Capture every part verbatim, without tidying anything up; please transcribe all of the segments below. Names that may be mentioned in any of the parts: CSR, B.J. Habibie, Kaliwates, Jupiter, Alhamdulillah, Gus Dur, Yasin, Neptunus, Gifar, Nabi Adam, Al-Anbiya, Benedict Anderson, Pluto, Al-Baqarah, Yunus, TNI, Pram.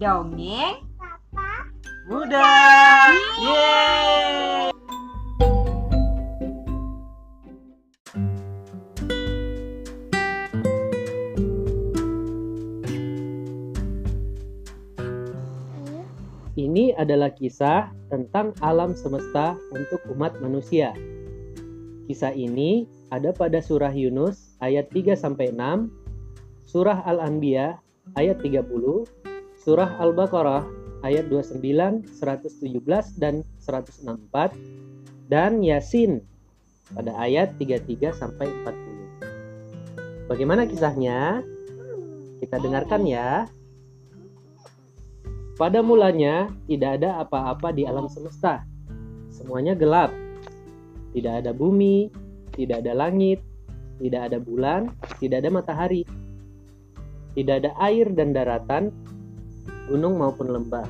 Dongeng Papa Muda. Yeay. Ini adalah kisah tentang alam semesta untuk umat manusia. Kisah ini ada pada surah Yunus ayat tiga sampai enam, surah Al-Anbiya ayat tiga puluh, surah Al-Baqarah ayat dua puluh sembilan, seratus tujuh belas, dan seratus enam puluh empat, dan Yasin pada ayat tiga puluh tiga sampai empat puluh. Bagaimana kisahnya? Kita dengarkan ya. Pada mulanya, tidak ada apa-apa di alam semesta. Semuanya gelap. Tidak ada bumi, tidak ada langit, tidak ada bulan, tidak ada matahari. Tidak ada air dan daratan, gunung maupun lembah.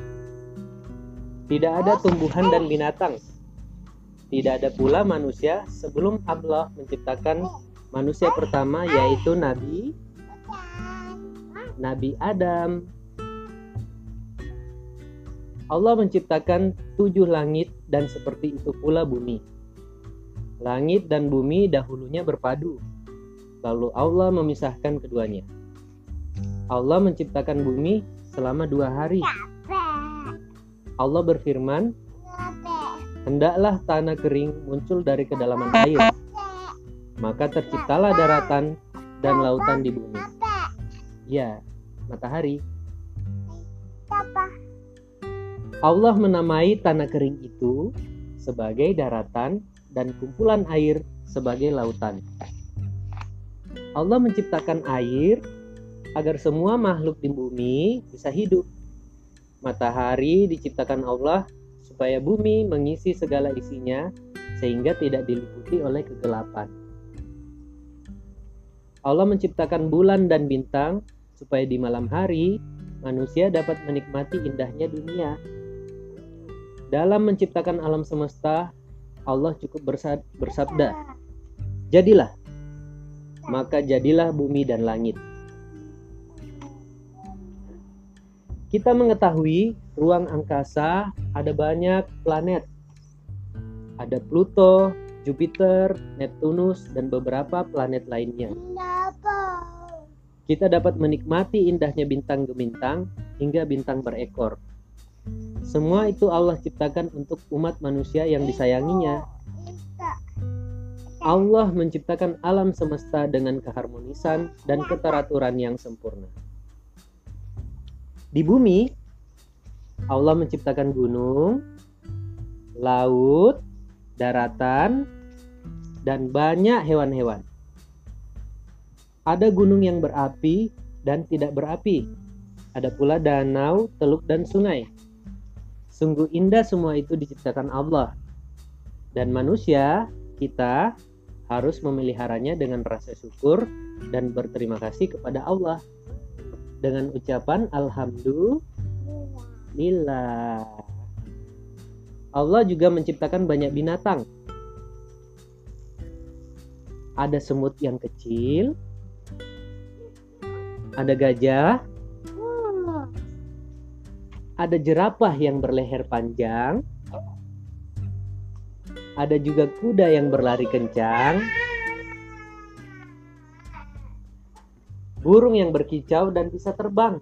Tidak ada tumbuhan dan binatang. Tidak ada pula manusia sebelum Allah menciptakan manusia pertama, yaitu Nabi Nabi Adam. Allah menciptakan tujuh langit dan seperti itu pula bumi. Langit dan bumi dahulunya berpadu, lalu Allah memisahkan keduanya. Allah menciptakan bumi selama dua hari. Allah berfirman, "Hendaklah tanah kering muncul dari kedalaman air, maka terciptalah daratan dan lautan di bumi." Ya, matahari. Allah menamai tanah kering itu sebagai daratan dan kumpulan air sebagai lautan. Allah menciptakan air agar semua makhluk di bumi bisa hidup. Matahari diciptakan Allah supaya bumi mengisi segala isinya sehingga tidak diliputi oleh kegelapan. Allah menciptakan bulan dan bintang supaya di malam hari manusia dapat menikmati indahnya dunia. Dalam menciptakan alam semesta, Allah cukup bersabda, "Jadilah." Maka jadilah bumi dan langit. Kita mengetahui ruang angkasa ada banyak planet. Ada Pluto, Jupiter, Neptunus, dan beberapa planet lainnya. Kita dapat menikmati indahnya bintang gemintang hingga bintang berekor. Semua itu Allah ciptakan untuk umat manusia yang disayanginya. Allah menciptakan alam semesta dengan keharmonisan dan keteraturan yang sempurna. Di bumi, Allah menciptakan gunung, laut, daratan, dan banyak hewan-hewan. Ada gunung yang berapi dan tidak berapi. Ada pula danau, teluk, dan sungai. Sungguh indah semua itu diciptakan Allah. Dan manusia, kita harus memeliharanya dengan rasa syukur dan berterima kasih kepada Allah. Dengan ucapan Alhamdulillah. Allah juga menciptakan banyak binatang. Ada semut yang kecil. Ada gajah. Ada jerapah yang berleher panjang. Ada juga kuda yang berlari kencang. Burung yang berkicau dan bisa terbang.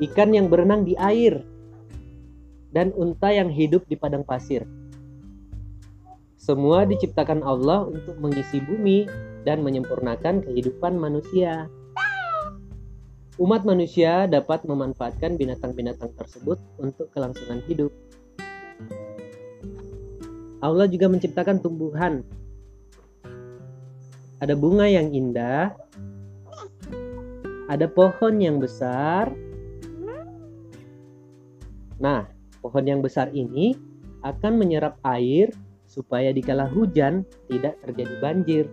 Ikan yang berenang di air. Dan unta yang hidup di padang pasir. Semua diciptakan Allah untuk mengisi bumi dan menyempurnakan kehidupan manusia. Umat manusia dapat memanfaatkan binatang-binatang tersebut untuk kelangsungan hidup. Allah juga menciptakan tumbuhan. Ada bunga yang indah. Ada pohon yang besar. Nah, pohon yang besar ini akan menyerap air supaya dikala hujan tidak terjadi banjir.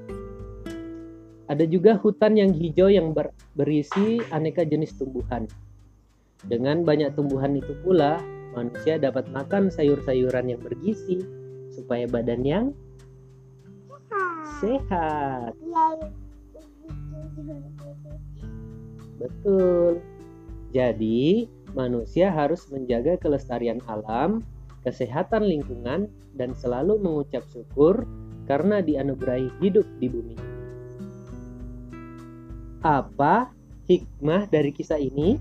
Ada juga hutan yang hijau yang ber, berisi aneka jenis tumbuhan. Dengan banyak tumbuhan itu pula, manusia dapat makan sayur-sayuran yang bergizi supaya badan yang sehat. Betul. Jadi, manusia harus menjaga kelestarian alam, kesehatan lingkungan, dan selalu mengucap syukur karena dianugerahi hidup di bumi. Apa hikmah dari kisah ini?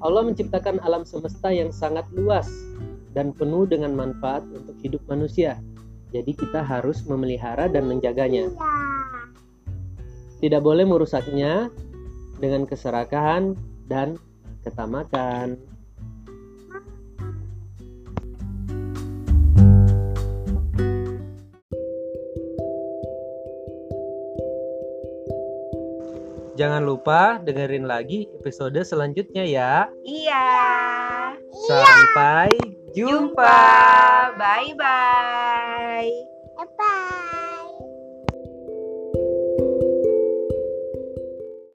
Allah menciptakan alam semesta yang sangat luas dan penuh dengan manfaat untuk hidup manusia. Jadi kita harus memelihara dan menjaganya. Tidak boleh merusaknya dengan keserakahan dan ketamakan. Jangan lupa dengerin lagi episode selanjutnya ya. Iya. Sampai jumpa. Bye-bye.